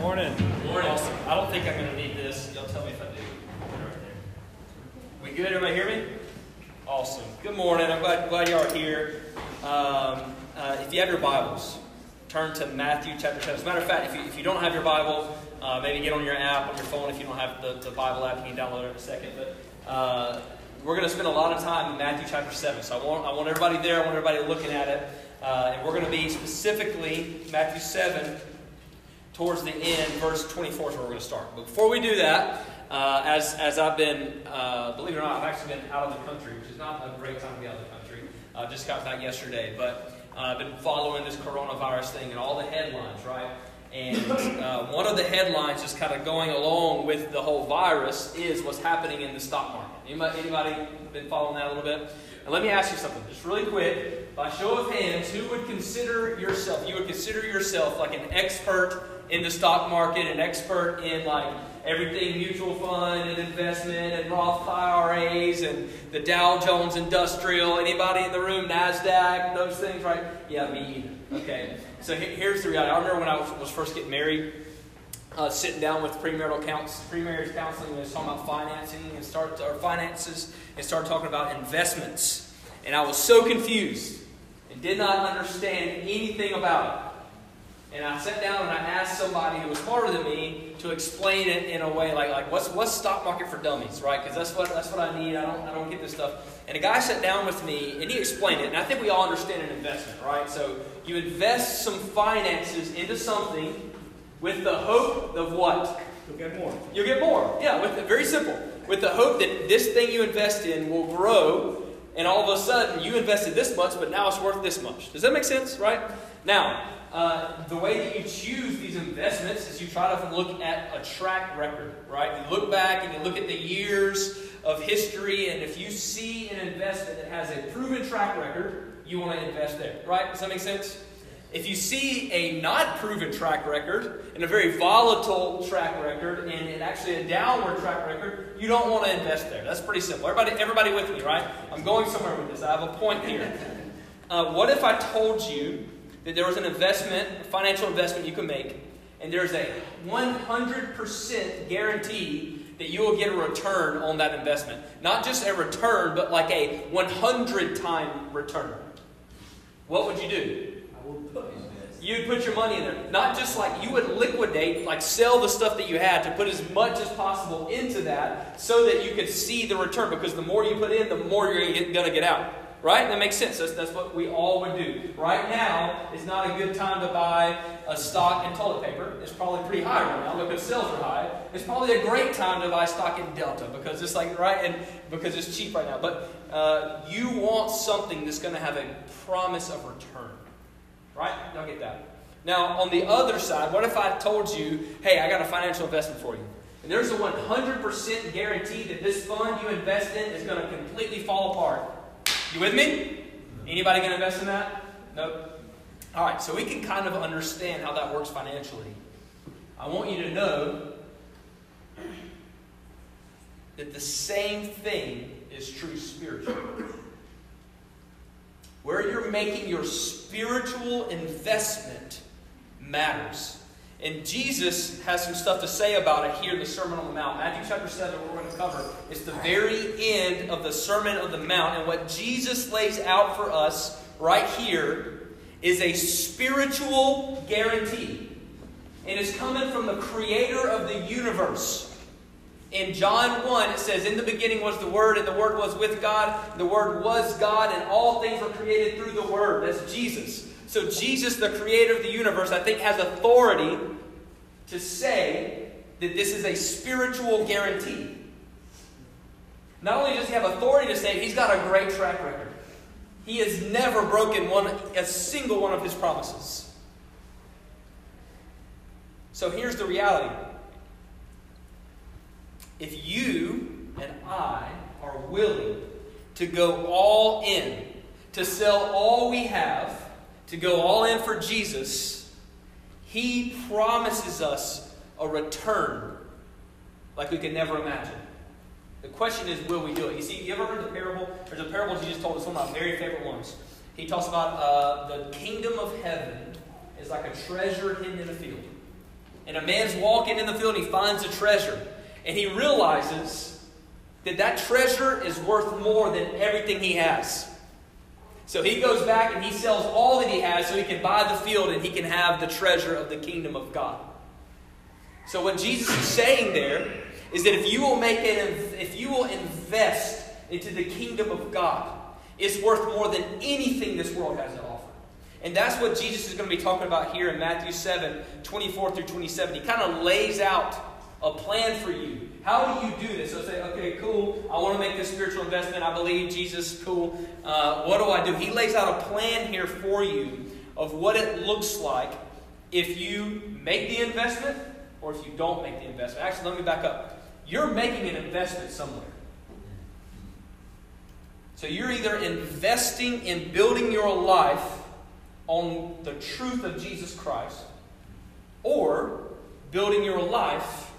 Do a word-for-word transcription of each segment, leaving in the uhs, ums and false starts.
Morning. Morning. Awesome. I don't think I'm going to need this. Y'all tell me if I do. We good? Everybody hear me? Awesome. Good morning. I'm glad, glad y'all are here. Um, uh, if you have your Bibles, turn to Matthew chapter seven. As a matter of fact, if you, if you don't have your Bible, uh, maybe get on your app on your phone. If you don't have the, the Bible app, you can download it in a second. But uh, we're going to spend a lot of time in Matthew chapter seven. So I want, I want everybody there. I want everybody looking at it. Uh, and we're going to be specifically Matthew seven, towards the end, verse twenty-four is where we're going to start. But before we do that, uh, as as I've been, uh, believe it or not, I've actually been out of the country, which is not a great time to be out of the country. I uh, just got back yesterday, but uh, I've been following this coronavirus thing and all the headlines, right? And uh, one of the headlines just kind of going along with the whole virus is what's happening in the stock market. Anybody, anybody been following that a little bit? And let me ask you something, just really quick. By show of hands, who would consider yourself, you would consider yourself like an expert in the stock market, an expert in like everything mutual fund and investment and Roth I R As and the Dow Jones Industrial? Anybody in the room? NASDAQ, those things, right? Yeah, me either. Okay. So here's the reality. I remember when I was, was first getting married, uh, sitting down with premarital counsel, premarriage counseling, and we was talking about financing and start or finances and started talking about investments. And I was so confused and did not understand anything about it. And I sat down and I asked somebody who was smarter than me to explain it in a way like, like what's what's stock market for dummies, right? Because that's what that's what I need. I don't I don't get this stuff. And a guy sat down with me and he explained it. And I think we all understand an investment, right? So you invest some finances into something with the hope of what? You'll get more. You'll get more. Yeah, with the, very simple. With the hope that this thing you invest in will grow, and all of a sudden you invested this much, but now it's worth this much. Does that make sense, right? Now, Uh, the way that you choose these investments is you try to look at a track record, right? You look back and you look at the years of history, and if you see an investment that has a proven track record, you want to invest there, right? Does that make sense? If you see a not proven track record and a very volatile track record and, and actually a downward track record, you don't want to invest there. That's pretty simple. Everybody, everybody with me, right? I'm going somewhere with this. I have a point here. Uh, what if I told you that there was an investment, a financial investment you can make, and there's a one hundred percent guarantee that you will get a return on that investment? Not just a return, but like a one hundred time return. What would you do? I would put in this. You'd put your money in there. Not just like, you would liquidate, like sell the stuff that you had to put as much as possible into that so that you could see the return, because the more you put in, the more you're going to get out. Right? That makes sense. That's, that's what we all would do. Right now, it's not a good time to buy a stock in toilet paper. It's probably pretty high right now because sales are high. It's probably a great time to buy stock in Delta because it's like, right? And because it's cheap right now. But uh, you want something that's going to have a promise of return. Right? Y'all get that. Now, on the other side, what if I told you, hey, I got a financial investment for you? And there's a one hundred percent guarantee that this fund you invest in is going to completely fall apart. You with me? Anybody going to invest in that? Nope. All right, so we can kind of understand how that works financially. I want you to know that the same thing is true spiritually. Where you're making your spiritual investment matters. And Jesus has some stuff to say about it here in the Sermon on the Mount. Matthew chapter seven, we're going to cover. It's the very end of the Sermon on the Mount. And what Jesus lays out for us right here is a spiritual guarantee. And it's coming from the creator of the universe. In John one, it says, "In the beginning was the Word, and the Word was with God. The Word was God, and all things were created through the Word." That's Jesus. So Jesus, the creator of the universe, I think has authority to say that this is a spiritual guarantee. Not only does he have authority to say it, he's got a great track record. He has never broken one, a single one of his promises. So here's the reality. If you and I are willing to go all in, to sell all we have, to go all in for Jesus, he promises us a return like we could never imagine. The question is, will we do it? You see, you ever heard the parable? There's a parable Jesus told. It's one of my very favorite ones. He talks about uh, the kingdom of heaven is like a treasure hidden in a field. and a man's walking in the field and he finds a treasure. And he realizes that that treasure is worth more than everything he has. So he goes back and he sells all that he has so he can buy the field and he can have the treasure of the kingdom of God. So what Jesus is saying there is that if you will make it, if you will invest into the kingdom of God, it's worth more than anything this world has to offer. And that's what Jesus is going to be talking about here in Matthew seven, twenty-four through twenty-seven. He kind of lays out a plan for you. How do you do this? So say, okay, cool, I want to make this spiritual investment. I believe Jesus, cool. Uh, what do I do? He lays out a plan here for you of what it looks like if you make the investment or if you don't make the investment. Actually, let me back up. You're making an investment somewhere. So you're either investing in building your life on the truth of Jesus Christ or building your life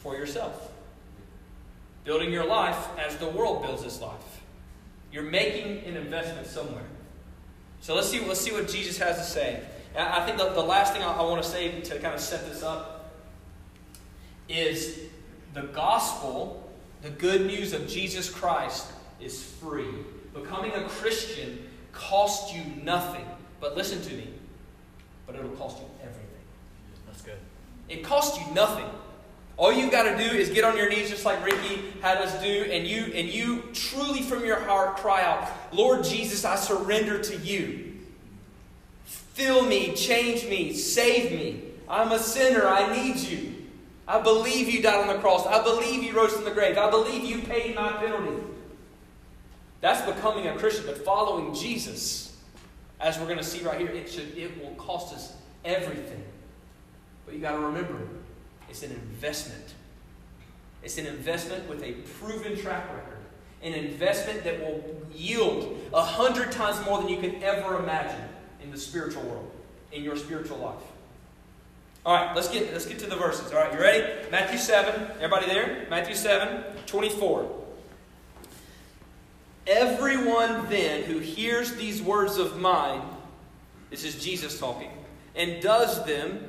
for yourself. Building your life as the world builds its life. You're making an investment somewhere. So let's see, let's see what Jesus has to say. And I think the, the last thing I, I want to say to kind of set this up is the gospel, the good news of Jesus Christ is free. Becoming a Christian costs you nothing. But listen to me. But it'll cost you everything. That's good. It costs you nothing. All you've got to do is get on your knees just like Ricky had us do, and you and you truly from your heart cry out, Lord Jesus, I surrender to you. Fill me, change me, save me. I'm a sinner. I need you. I believe you died on the cross. I believe you rose from the grave. I believe you paid my penalty. That's becoming a Christian, but following Jesus, as we're going to see right here, it should it will cost us everything. But you've got to remember, it's an investment. It's an investment with a proven track record. An investment that will yield a hundred times more than you could ever imagine in the spiritual world, in your spiritual life. All right, let's get, let's get to the verses. All right, you ready? Matthew seven. Everybody there? Matthew seven, twenty-four. Everyone then who hears these words of mine, this is Jesus talking, and does them,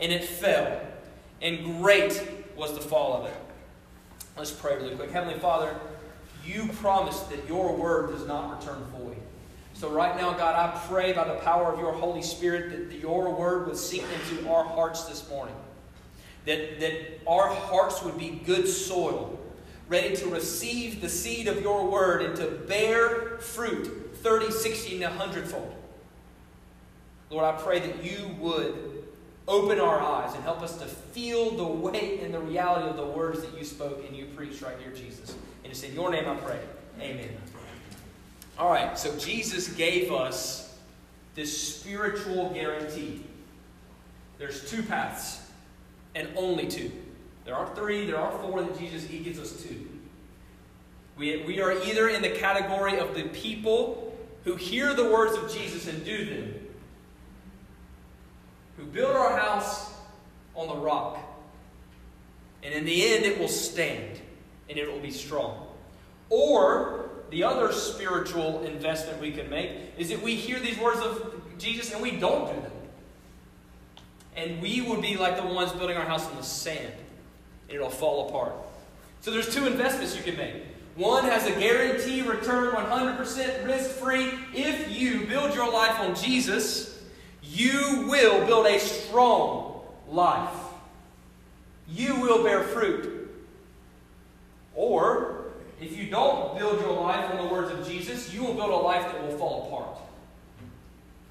and it fell, and great was the fall of it. Let's pray really quick. Heavenly Father, you promised that your word does not return void. So right now, God, I pray by the power of your Holy Spirit that your word would sink into our hearts this morning. That, that our hearts would be good soil, ready to receive the seed of your word and to bear fruit thirty, sixty, and a hundredfold. Lord, I pray that you would open our eyes and help us to feel the weight and the reality of the words that you spoke and you preached right here, Jesus. And it's in your name I pray. Amen. All right, so Jesus gave us this spiritual guarantee. There's two paths, and only two. There are three, there are four that Jesus, he gives us two. We, we are either in the category of the people who hear the words of Jesus and do them, who build our house on the rock. And in the end, it will stand, and it will be strong. Or, the other spiritual investment we can make is that we hear these words of Jesus, and we don't do them. And we would be like the ones building our house on the sand, and it'll fall apart. So there's two investments you can make. One has a guarantee return, one hundred percent risk-free. If you build your life on Jesus, you will build a strong life. You will bear fruit. Or, if you don't build your life on the words of Jesus, you will build a life that will fall apart.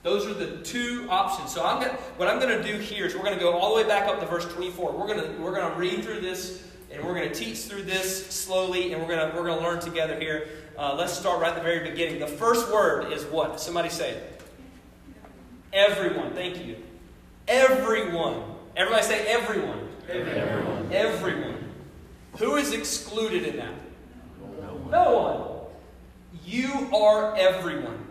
Those are the two options. So I'm gonna, what I'm going to do here is we're going to go all the way back up to verse twenty-four. We're going we're gonna to read through this, and we're going to teach through this slowly, and we're going we're gonna to learn together here. Uh, let's start right at the very beginning. The first word is what? Somebody say it. Everyone, thank you. Everyone. Everybody say everyone. Everyone. Everyone. Who is excluded in that? No one. No one. You are everyone.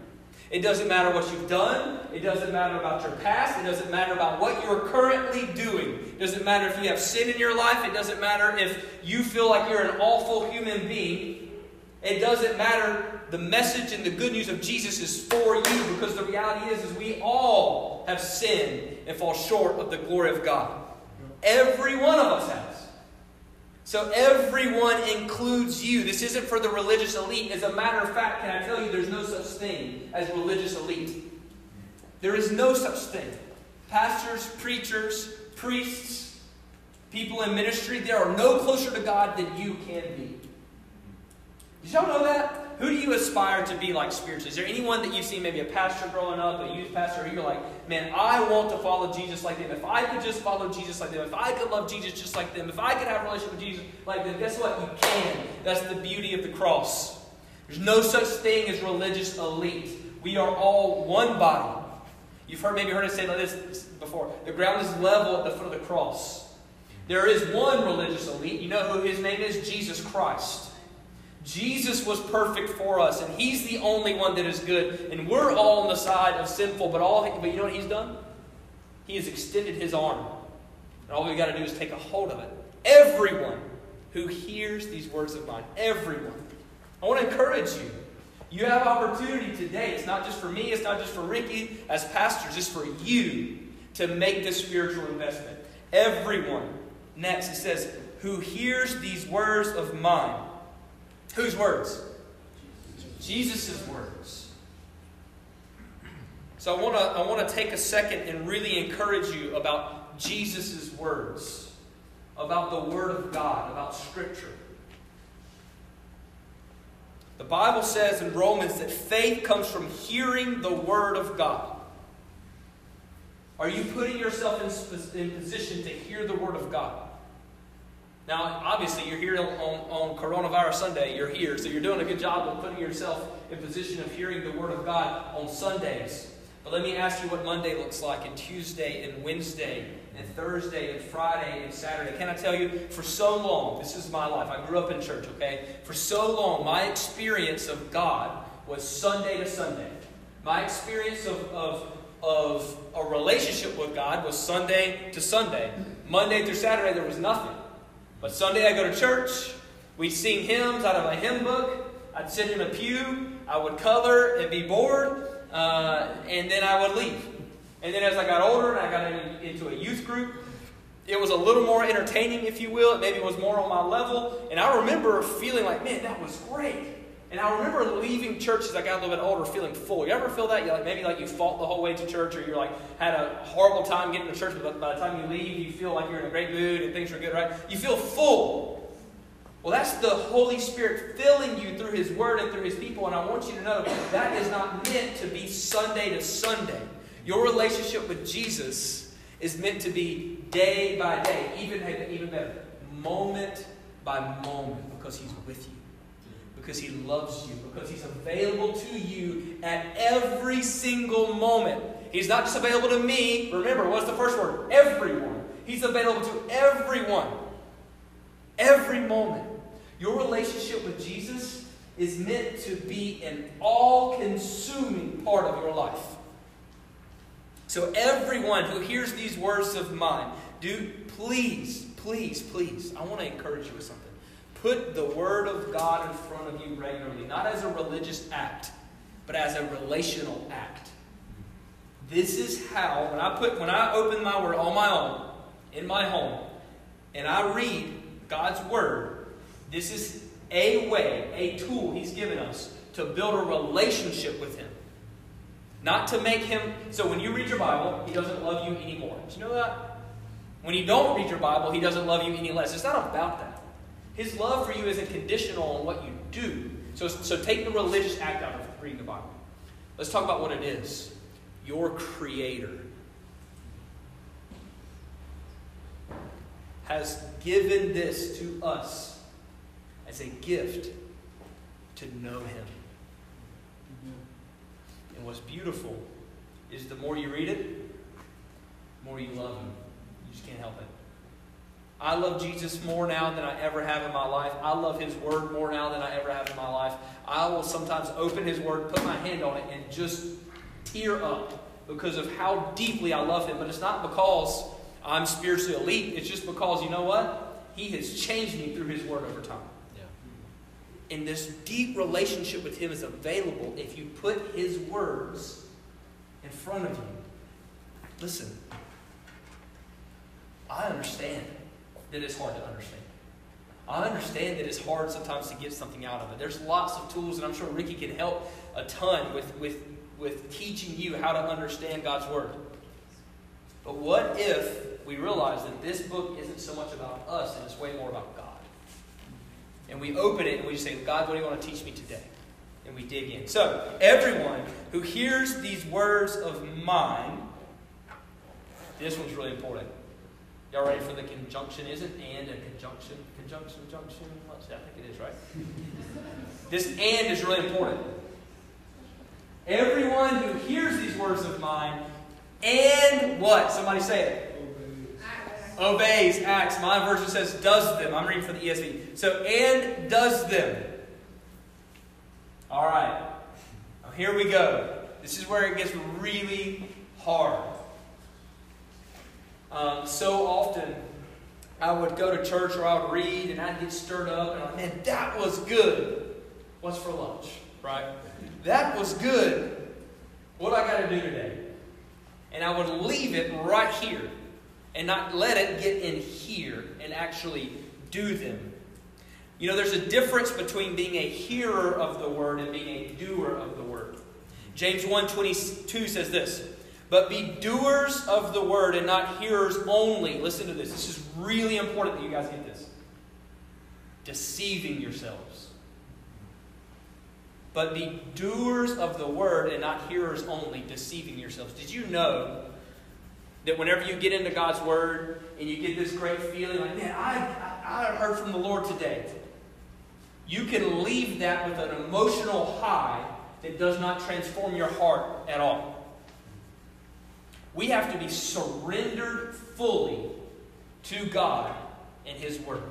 It doesn't matter what you've done. It doesn't matter about your past. It doesn't matter about what you're currently doing. It doesn't matter if you have sin in your life. It doesn't matter if you feel like you're an awful human being. It doesn't matter. The message and the good news of Jesus is for you, because the reality is, is we all have sinned and fall short of the glory of God. Every one of us has. So everyone includes you. This isn't for the religious elite. As a matter of fact, can I tell you, there's no such thing as religious elite. There is no such thing. Pastors, preachers, priests, people in ministry, they are no closer to God than you can be. Did y'all know that? Who do you aspire to be like spiritually? Is there anyone that you've seen, maybe a pastor growing up, a youth pastor, who you're like, man, I want to follow Jesus like them. If I could just follow Jesus like them, if I could love Jesus just like them, if I could have a relationship with Jesus like them, guess what? You can. That's the beauty of the cross. There's no such thing as religious elite. We are all one body. You've heard maybe heard us say like this before. The ground is level at the foot of the cross. There is one religious elite. You know who his name is? Jesus Christ. Jesus was perfect for us, and he's the only one that is good. And we're all on the side of sinful, but all but you know what he's done? He has extended his arm. And all we've got to do is take a hold of it. Everyone who hears these words of mine, everyone. I want to encourage you. You have opportunity today. It's not just for me. It's not just for Ricky as pastors. It's for you to make this spiritual investment. Everyone. Next, it says, who hears these words of mine. Whose words? Jesus', Jesus' words. So I want to I want to take a second and really encourage you about Jesus' words, about the Word of God, about Scripture. The Bible says in Romans that faith comes from hearing the Word of God. Are you putting yourself in, in position to hear the Word of God? Now, obviously, you're here on, on Coronavirus Sunday. You're here, so you're doing a good job of putting yourself in position of hearing the Word of God on Sundays. But let me ask you what Monday looks like, and Tuesday, and Wednesday, and Thursday, and Friday, and Saturday. Can I tell you, for so long, this is my life. I grew up in church, okay? For so long, my experience of God was Sunday to Sunday. My experience of, of, of a relationship with God was Sunday to Sunday. Monday through Saturday, there was nothing. But Sunday I go to church, we'd sing hymns out of a hymn book, I'd sit in a pew, I would color and be bored, uh, and then I would leave. And then as I got older and I got in, into a youth group, it was a little more entertaining, if you will. It maybe was more on my level. And I remember feeling like, man, that was great. And I remember leaving church as I got a little bit older feeling full. You ever feel that? You like maybe like you fought the whole way to church, or you like had a horrible time getting to church, but by the time you leave, you feel like you're in a great mood and things are good, right? You feel full. Well, that's the Holy Spirit filling you through His Word and through His people. And I want you to know that is not meant to be Sunday to Sunday. Your relationship with Jesus is meant to be day by day, even, even better, moment by moment, because He's with you. Because He loves you. Because He's available to you at every single moment. He's not just available to me. Remember, what's the first word? Everyone. He's available to everyone. Every moment. Your relationship with Jesus is meant to be an all-consuming part of your life. So everyone who hears these words of mine, do please, please, please, I want to encourage you with something. Put the Word of God in front of you regularly. Not as a religious act, but as a relational act. This is how, when I put, when I open my Word on my own, in my home, and I read God's Word, this is a way, a tool He's given us to build a relationship with Him. Not to make Him, so when you read your Bible, He doesn't love you anymore. Did you know that? When you don't read your Bible, He doesn't love you any less. It's not about that. His love for you isn't conditional on what you do. So, so take the religious act out of reading the Bible. Let's talk about what it is. Your Creator has given this to us as a gift to know Him. And what's beautiful is the more you read it, the more you love Him. You just can't help it. I love Jesus more now than I ever have in my life. I love His Word more now than I ever have in my life. I will sometimes open His Word, put my hand on it, and just tear up because of how deeply I love Him. But it's not because I'm spiritually elite. It's just because, you know what? He has changed me through His Word over time. Yeah. And this deep relationship with Him is available if you put His words in front of you. Listen, I understand that it's hard to understand. I understand that it's hard sometimes to get something out of it. There's lots of tools, and I'm sure Ricky can help a ton with, with, with teaching you how to understand God's Word. But what if we realize that this book isn't so much about us, and it's way more about God? And we open it, and we just say, God, what do you want to teach me today? And we dig in. So, everyone who hears these words of mine, this one's really important. Y'all ready for the conjunction? Is it and a conjunction? Conjunction, junction? I think it is, right? This and is really important. Everyone who hears these words of mine and what? Somebody say it. Obeys. Obeys, acts. My version says does them. I'm reading from the E S V. So, and does them. All right. Now, here we go. This is where it gets really hard. Um, so often, I would go to church or I would read and I'd get stirred up and I'm like, man, that was good. What's for lunch, right? That was good. What do I got to do today? And I would leave it right here and not let it get in here and actually do them. You know, there's a difference between being a hearer of the word and being a doer of the word. James one twenty-two says this. But be doers of the word and not hearers only. Listen to this. This is really important that you guys get this. Deceiving yourselves. But be doers of the word and not hearers only, deceiving yourselves. Did you know that whenever you get into God's word and you get this great feeling like, man, I, I, I heard from the Lord today. You can leave that with an emotional high that does not transform your heart at all. We have to be surrendered fully to God and His Word.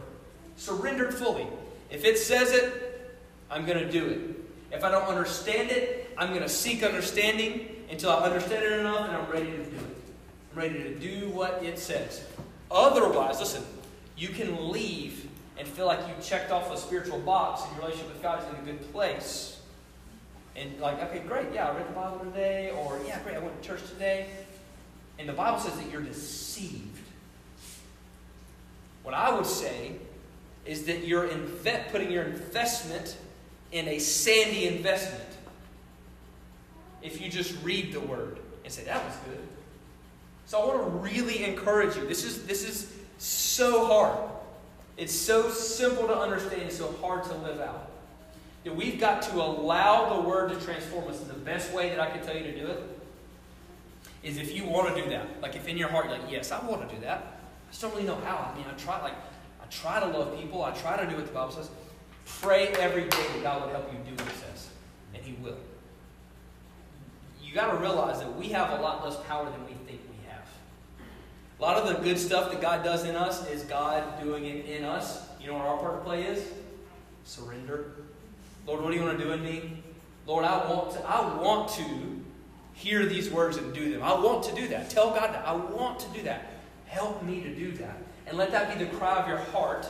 Surrendered fully. If it says it, I'm going to do it. If I don't understand it, I'm going to seek understanding until I understand it enough and I'm ready to do it. I'm ready to do what it says. Otherwise, listen, you can leave and feel like you checked off a spiritual box and your relationship with God is in a good place. And like, okay, great, yeah, I read the Bible today, or yeah, great, I went to church today. And the Bible says that you're deceived. What I would say is that you're inve- putting your investment in a sandy investment. If you just read the Word and say, that was good. So I want to really encourage you. This is, this is so hard. It's so simple to understand, so hard to live out. That we've got to allow the Word to transform us. And the best way that I can tell you to do it is if you want to do that. Like if in your heart you're like, yes, I want to do that. I just don't really know how. I mean, I try, like, I try to love people. I try to do what the Bible says. Pray every day that God would help you do what it says. And He will. You got to realize that we have a lot less power than we think we have. A lot of the good stuff that God does in us is God doing it in us. You know what our part to play is? Surrender. Lord, what do you want to do in me? Lord, I want to, I want to hear these words and do them. I want to do that. Tell God that. I want to do that. Help me to do that. And let that be the cry of your heart.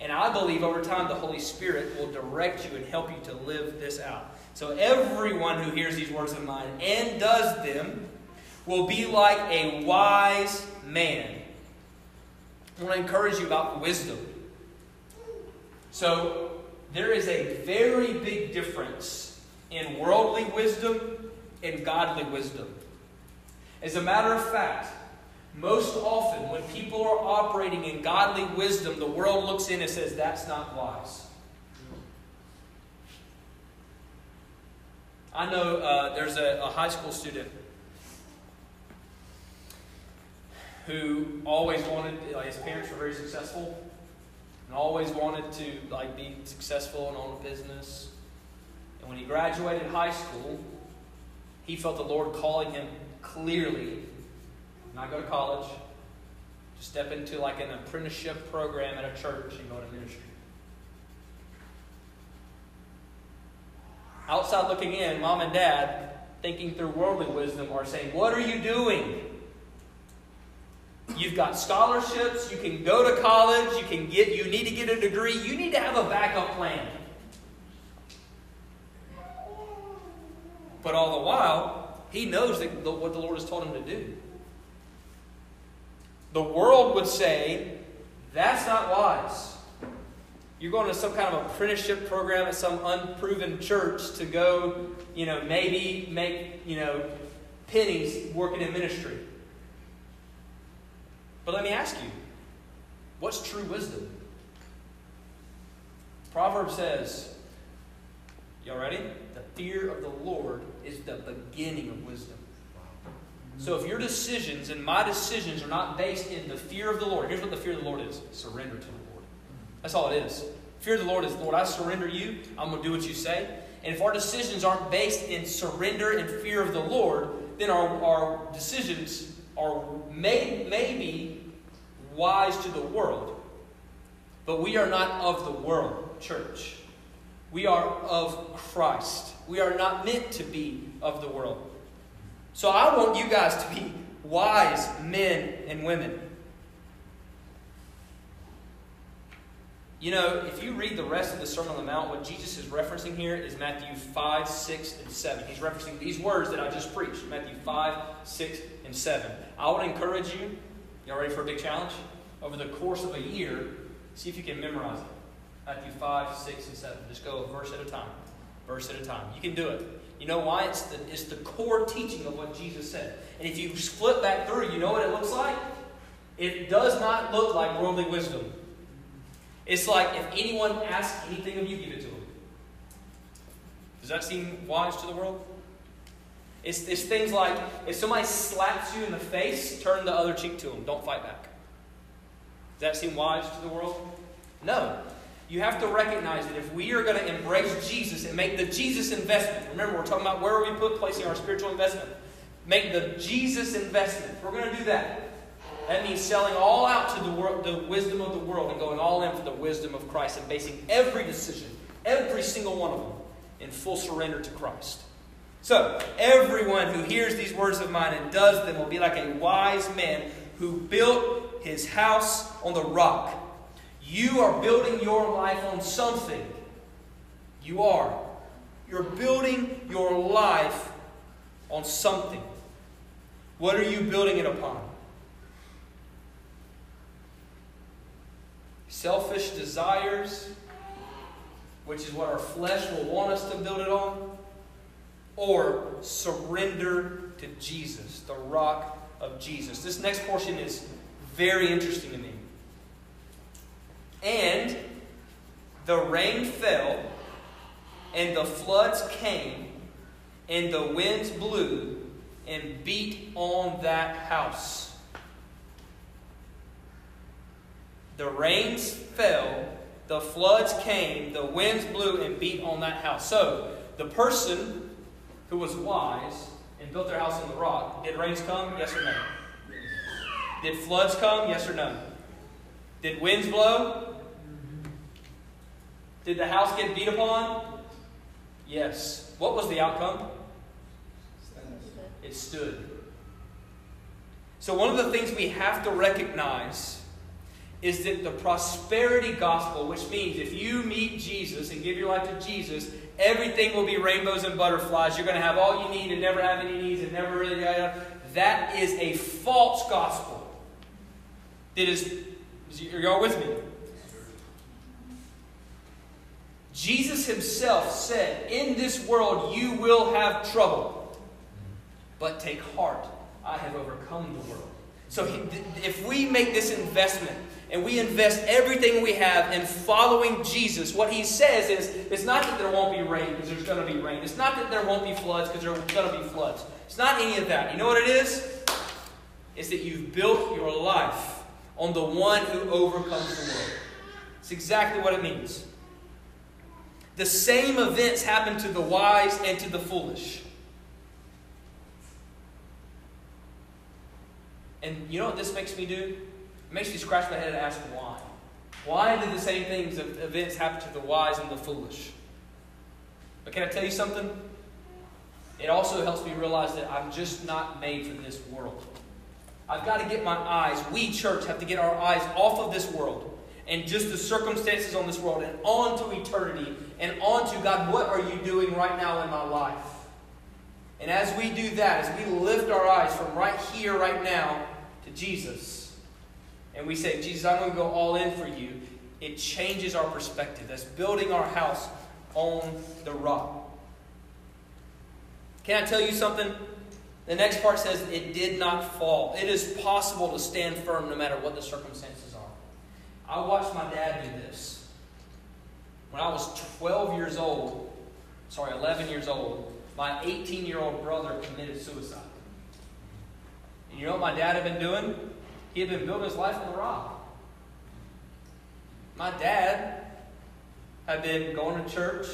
And I believe over time the Holy Spirit will direct you and help you to live this out. So everyone who hears these words of mine and does them will be like a wise man. I want to encourage you about wisdom. So there is a very big difference in worldly wisdom in godly wisdom. As a matter of fact, most often when people are operating in godly wisdom, the world looks in and says, that's not wise. I know uh, there's a, a high school student who always wanted, like, his parents were very successful and always wanted to like be successful and own a business. And when he graduated high school, he felt the Lord calling him clearly, not go to college, step into like an apprenticeship program at a church and go to ministry. Outside looking in, mom and dad, thinking through worldly wisdom, are saying, what are you doing? You've got scholarships, you can go to college, you can get, you need to get a degree, you need to have a backup plan. But all the while, he knows that the, what the Lord has told him to do. The world would say, that's not wise. You're going to some kind of apprenticeship program at some unproven church to go, you know, maybe make, you know, pennies working in ministry. But let me ask you, what's true wisdom? Proverbs says, y'all ready? The fear of the Lord is the beginning of wisdom. So if your decisions and my decisions are not based in the fear of the Lord, here's what the fear of the Lord is. Surrender to the Lord. That's all it is. Fear of the Lord is, Lord, I surrender you. I'm going to do what you say. And if our decisions aren't based in surrender and fear of the Lord, then our, our decisions are may, maybe wise to the world. But we are not of the world, church. We are of Christ. We are not meant to be of the world. So I want you guys to be wise men and women. You know, if you read the rest of the Sermon on the Mount, what Jesus is referencing here is Matthew five, six, and seven. He's referencing these words that I just preached, Matthew five, six, and seven. I would encourage you, y'all ready for a big challenge? Over the course of a year, see if you can memorize it. Matthew five, six, and seven. Just go a verse at a time. Verse at a time. You can do it. You know why? It's the, it's the core teaching of what Jesus said. And if you flip back through, you know what it looks like? It does not look like worldly wisdom. It's like if anyone asks anything of you, give it to them. Does that seem wise to the world? It's, it's things like, if somebody slaps you in the face, turn the other cheek to them. Don't fight back. Does that seem wise to the world? No. You have to recognize that if we are going to embrace Jesus and make the Jesus investment, remember we're talking about where we put placing our spiritual investment. Make the Jesus investment. If we're going to do that, that means selling all out to the, world, the wisdom of the world and going all in for the wisdom of Christ and basing every decision, every single one of them, in full surrender to Christ. So, everyone who hears these words of mine and does them will be like a wise man who built his house on the rock. You are building your life on something. You are. You're building your life on something. What are you building it upon? Selfish desires, which is what our flesh will want us to build it on, or surrender to Jesus, the rock of Jesus. This next portion is very interesting to me. And the rain fell, and the floods came, and the winds blew, and beat on that house. The rains fell, the floods came, the winds blew, and beat on that house. So, the person who was wise and built their house on the rock, did rains come? Yes or no? Did floods come? Yes or no? Did winds blow? Did the house get beat upon? Yes. What was the outcome? It stood. So one of the things we have to recognize is that the prosperity gospel, which means if you meet Jesus and give your life to Jesus, everything will be rainbows and butterflies. You're going to have all you need and never have any needs and never really... That is a false gospel. That is... Are y'all with me? Jesus himself said, in this world you will have trouble, but take heart, I have overcome the world. So if we make this investment, and we invest everything we have in following Jesus, what he says is, it's not that there won't be rain, because there's going to be rain. It's not that there won't be floods, because there's going to be floods. It's not any of that. You know what it is? It's that you've built your life on the one who overcomes the world. It's exactly what it means. The same events happen to the wise and to the foolish. And you know what this makes me do? It makes me scratch my head and ask why. Why did the same things, events happen to the wise and the foolish? But can I tell you something? It also helps me realize that I'm just not made for this world. I've got to get my eyes, we church have to get our eyes off of this world and just the circumstances on this world and on to eternity and on to God, what are you doing right now in my life? And as we do that, as we lift our eyes from right here, right now, to Jesus, and we say, Jesus, I'm going to go all in for you, it changes our perspective. That's building our house on the rock. Can I tell you something? The next part says, it did not fall. It is possible to stand firm no matter what the circumstances are. I watched my dad do this. When I was twelve years old, sorry, eleven years old, my eighteen-year-old brother committed suicide. And you know what my dad had been doing? He had been building his life on the rock. My dad had been going to church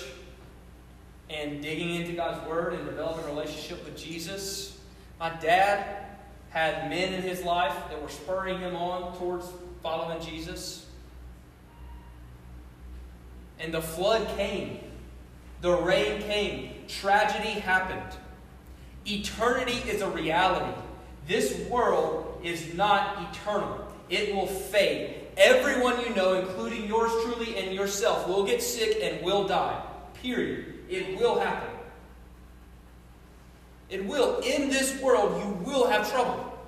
and digging into God's Word and developing a relationship with Jesus. My dad had men in his life that were spurring him on towards following Jesus. And the flood came. The rain came. Tragedy happened. Eternity is a reality. This world is not eternal. It will fade. Everyone you know, including yours truly and yourself, will get sick and will die. Period. It will happen. It will. In this world, you will have trouble.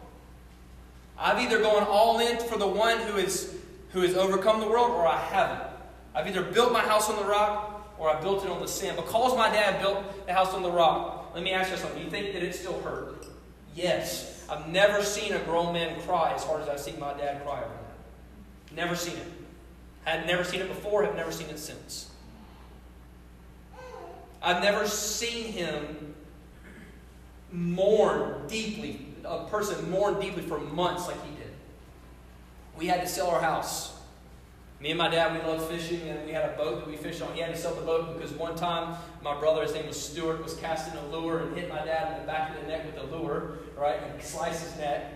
I've either gone all in for the one who is who has overcome the world, or I haven't. I've either built my house on the rock, or I built it on the sand. Because my dad built the house on the rock, let me ask you something. You think that it still hurt? Yes. I've never seen a grown man cry as hard as I've seen my dad cry over that. Never seen it. I've never seen it before. I've never seen it since. I've never seen him mourn deeply, a person mourn deeply for months like he did. We had to sell our house. Me and my dad, we loved fishing, and we had a boat that we fished on. He had to sell the boat because one time, my brother, his name was Stuart, was casting a lure and hit my dad in the back of the neck with the lure, right, and sliced his neck.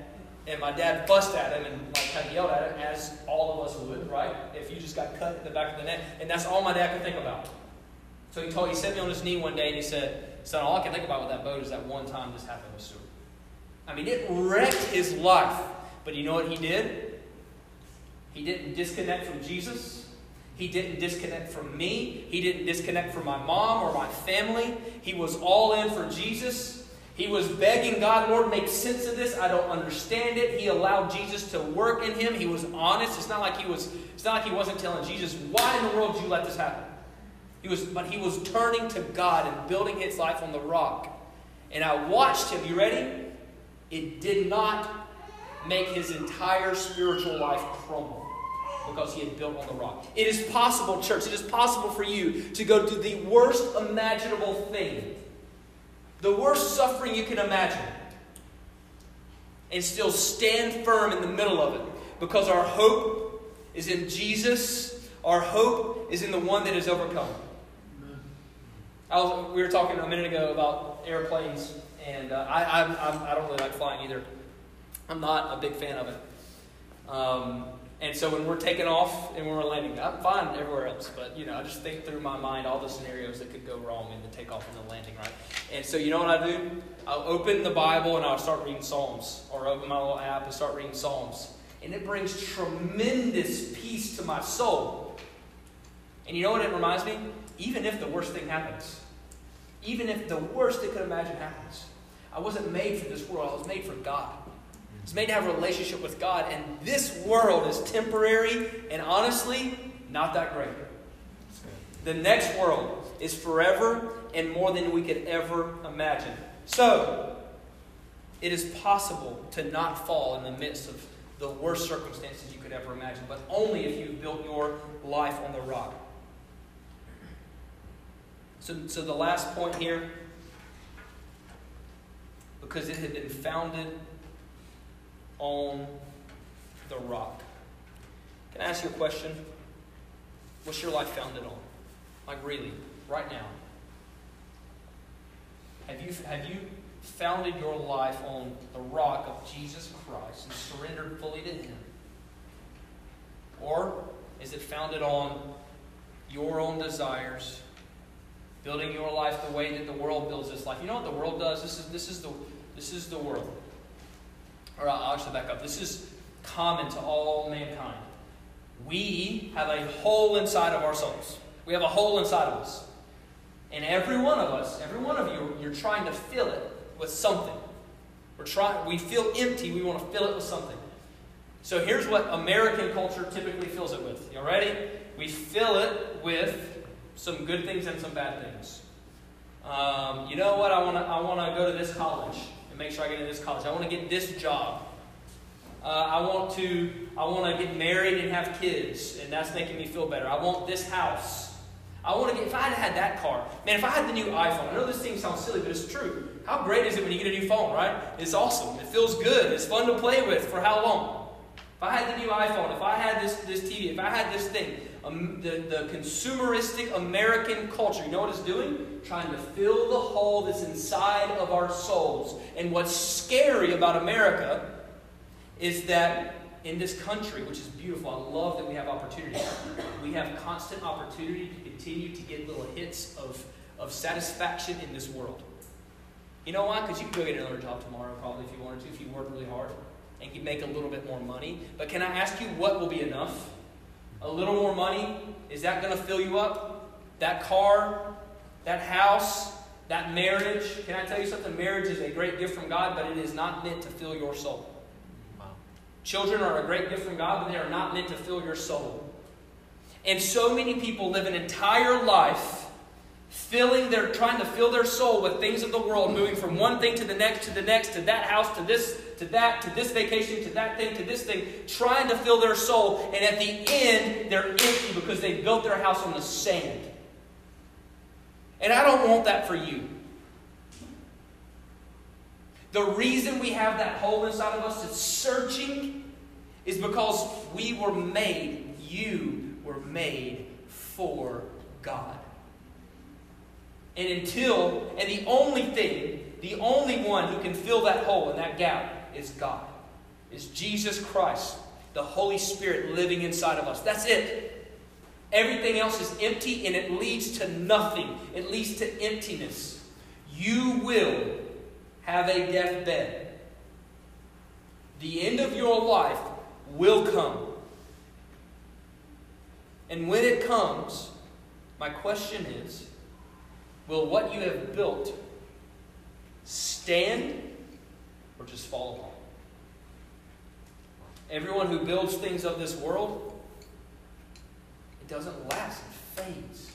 And my dad fussed at him and like, kind of yelled at him, as all of us would, right, if you just got cut in the back of the neck. And that's all my dad could think about. So he told, he sat me on his knee one day, and he said, son, all I can think about with that boat is that one time this happened with Stuart. I mean, it wrecked his life. But you know what he did? He didn't disconnect from Jesus. He didn't disconnect from me. He didn't disconnect from my mom or my family. He was all in for Jesus. He was begging God, Lord, make sense of this. I don't understand it. He allowed Jesus to work in him. He was honest. It's not like he was, it's not like he wasn't telling Jesus, why in the world did you let this happen? He was, but he was turning to God and building his life on the rock. And I watched him. You ready? It did not make his entire spiritual life crumble, because he had built on the rock. It is possible, church, it is possible for you to go to the worst imaginable thing, the worst suffering you can imagine, and still stand firm in the middle of it, because our hope is in Jesus. Our hope is in the one that has overcome. I was, we were talking a minute ago about airplanes, and uh, I, I, I don't really like flying either. I'm not a big fan of it. Um... And so when we're taking off and we're landing, I'm fine everywhere else, but, you know, I just think through my mind all the scenarios that could go wrong in the takeoff and the landing, right? And so you know what I do? I'll open the Bible and I'll start reading Psalms, or open my little app and start reading Psalms. And it brings tremendous peace to my soul. And you know what it reminds me? Even if the worst thing happens, even if the worst they could imagine happens, I wasn't made for this world. I was made for God. It's made to have a relationship with God, and this world is temporary and honestly not that great. The next world is forever and more than we could ever imagine. So, it is possible to not fall in the midst of the worst circumstances you could ever imagine, but only if you've built your life on the rock. So, so the last point here, because it had been founded on the rock. Can I ask you a question? What's your life founded on? Like really, right now. Have you, have you founded your life on the rock of Jesus Christ and surrendered fully to Him? Or is it founded on your own desires, building your life the way that the world builds its life? You know what the world does? This is this is the this is the world. Or I'll actually back up. This is common to all mankind. We have a hole inside of ourselves. We have a hole inside of us. And every one of us, every one of you, you're trying to fill it with something. We're trying, we feel empty. We want to fill it with something. So here's what American culture typically fills it with. Y'all ready? We fill it with some good things and some bad things. Um, you know what? I want to I want to go to this college and make sure I get into this college. I want to get this job. Uh, I want to I want to get married and have kids, and that's making me feel better. I want this house. I want to get, if I had had that car, man, if I had the new iPhone, I know this thing sounds silly, but it's true. How great is it when you get a new phone, right? It's awesome. It feels good. It's fun to play with. For how long? If I had the new iPhone, if I had this, this T V, if I had this thing, um, the, the consumeristic American culture, you know what it's doing? Trying to fill the hole that's inside of our souls. And what's scary about America is that in this country, which is beautiful, I love that we have opportunity. We have constant opportunity to continue to get little hits of, of satisfaction in this world. You know why? Because you could go get another job tomorrow probably if you wanted to, if you work really hard and you make a little bit more money. But can I ask you what will be enough? A little more money, is that going to fill you up? That car, that house, that marriage. Can I tell you something? Marriage is a great gift from God, but it is not meant to fill your soul. Children are a great gift from God, but they are not meant to fill your soul. And so many people live an entire life filling their, trying to fill their soul with things of the world, moving from one thing to the next, to the next, to that house, to this, to that, to this vacation, to that thing, to this thing, trying to fill their soul. And at the end, they're empty because they built their house on the sand. And I don't want that for you. The reason we have that hole inside of us that's searching is because we were made, you were made for God. And until, and the only thing, the only one who can fill that hole and that gap is God. Is Jesus Christ, the Holy Spirit living inside of us. That's it. Everything else is empty and it leads to nothing. It leads to emptiness. You will have a deathbed. The end of your life will come. And when it comes, my question is, will what you have built stand or just fall apart? Everyone who builds things of this world, it doesn't last, it fades.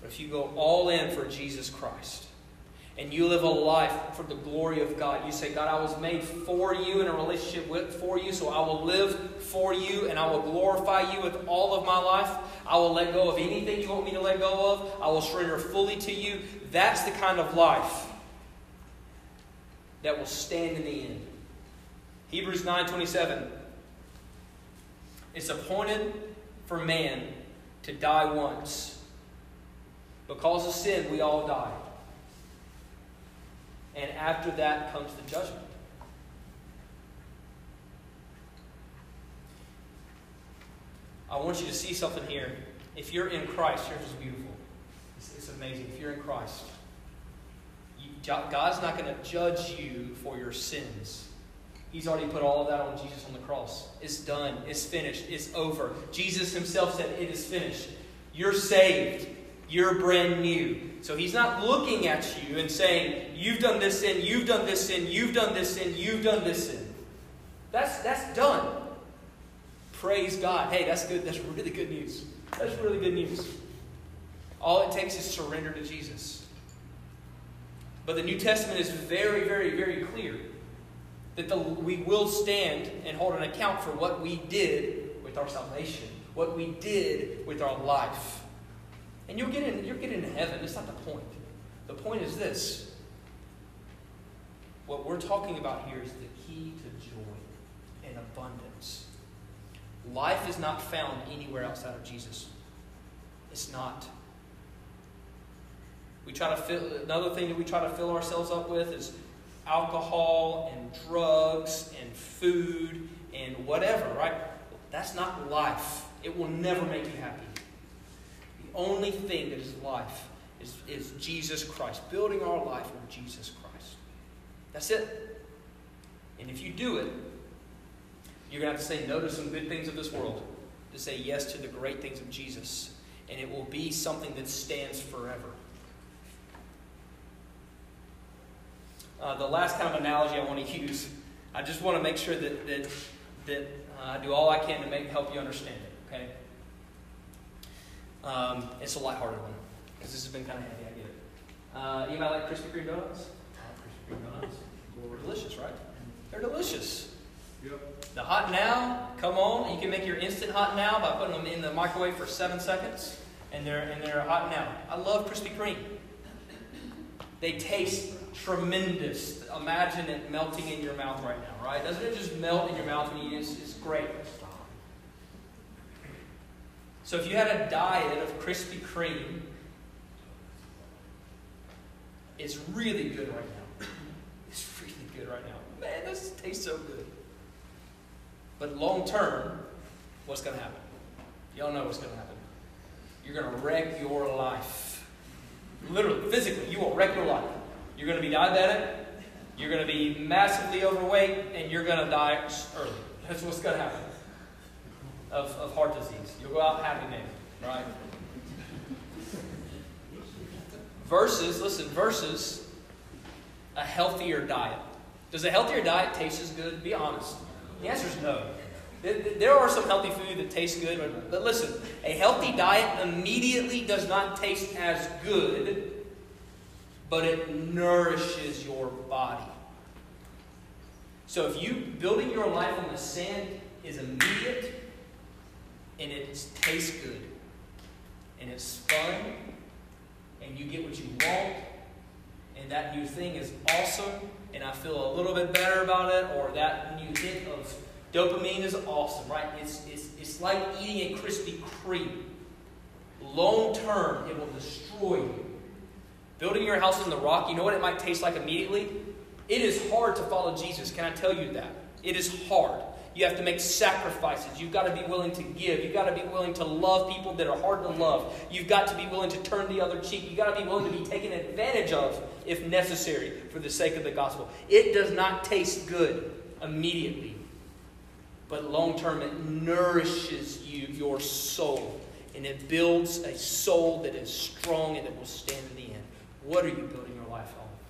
But if you go all in for Jesus Christ, and you live a life for the glory of God. You say, God, I was made for you in a relationship with for you, so I will live for you and I will glorify you with all of my life. I will let go of anything you want me to let go of. I will surrender fully to you. That's the kind of life that will stand in the end. Hebrews nine twenty-seven. It's appointed for man to die once. Because of sin, we all die. And after that comes the judgment. I want you to see something here. If you're in Christ, here's what's beautiful. It's, it's amazing. If you're in Christ, you, God's not going to judge you for your sins. He's already put all of that on Jesus on the cross. It's done. It's finished. It's over. Jesus himself said, it is finished. You're saved. You're brand new. So he's not looking at you and saying, you've done this sin, you've done this sin, you've done this sin, you've done this sin. That's, that's done. Praise God. Hey, that's good. That's really good news. That's really good news. All it takes is surrender to Jesus. But the New Testament is very, very, very clear that the, we will stand and hold an account for what we did with our salvation, what we did with our life. And you'll get in, you'll get into heaven. That's not the point. The point is this. What we're talking about here is the key to joy and abundance. Life is not found anywhere outside of Jesus. It's not. We try to fill, another thing that we try to fill ourselves up with is alcohol and drugs and food and whatever, right? That's not life. It will never make you happy. The only thing that is life is, is Jesus Christ. Building our life on Jesus Christ. That's it. And if you do it, you're going to have to say no to some good things of this world to say yes to the great things of Jesus. And it will be something that stands forever. Uh, the last kind of analogy I want to use, I just want to make sure that, that, that uh, I do all I can to make help you understand it, okay? Um, it's a lighthearted one, because this has been kind of heavy, I get it. Uh, anybody like Krispy Kreme donuts? I like Krispy Kreme donuts. Well, they're delicious, right? They're delicious. Yep. The hot now, come on. You can make your instant hot now by putting them in the microwave for seven seconds, and they're, and they're hot now. I love Krispy Kreme. They taste tremendous. Imagine it melting in your mouth right now, right? Doesn't it just melt in your mouth when you eat it? It's great. So if you had a diet of Krispy Kreme, it's really good right now. It's really good right now. Man, this tastes so good. But long term, what's going to happen? Y'all know what's going to happen. You're going to wreck your life. Literally, physically, you will wreck your life. You're going to be diabetic, you're going to be massively overweight, and you're going to die early. That's what's going to happen of, of heart disease. You'll go out happy man, right? Versus, listen, versus a healthier diet. Does a healthier diet taste as good? Be honest. The answer is no. There are some healthy food that tastes good, but listen, a healthy diet immediately does not taste as good, but it nourishes your body. So if you building your life on the sand is immediate, and it tastes good, and it's fun, and you get what you want, and that new thing is awesome, and I feel a little bit better about it, or that new hit of dopamine is awesome, right? It's, it's, it's like eating a Krispy Kreme. Long term, it will destroy you. Building your house in the rock, you know what it might taste like immediately? It is hard to follow Jesus. Can I tell you that? It is hard. You have to make sacrifices. You've got to be willing to give. You've got to be willing to love people that are hard to love. You've got to be willing to turn the other cheek. You've got to be willing to be taken advantage of, if necessary, for the sake of the gospel. It does not taste good immediately. But long term, it nourishes you, your soul. And it builds a soul that is strong and that will stand in the end. What are you building your life on?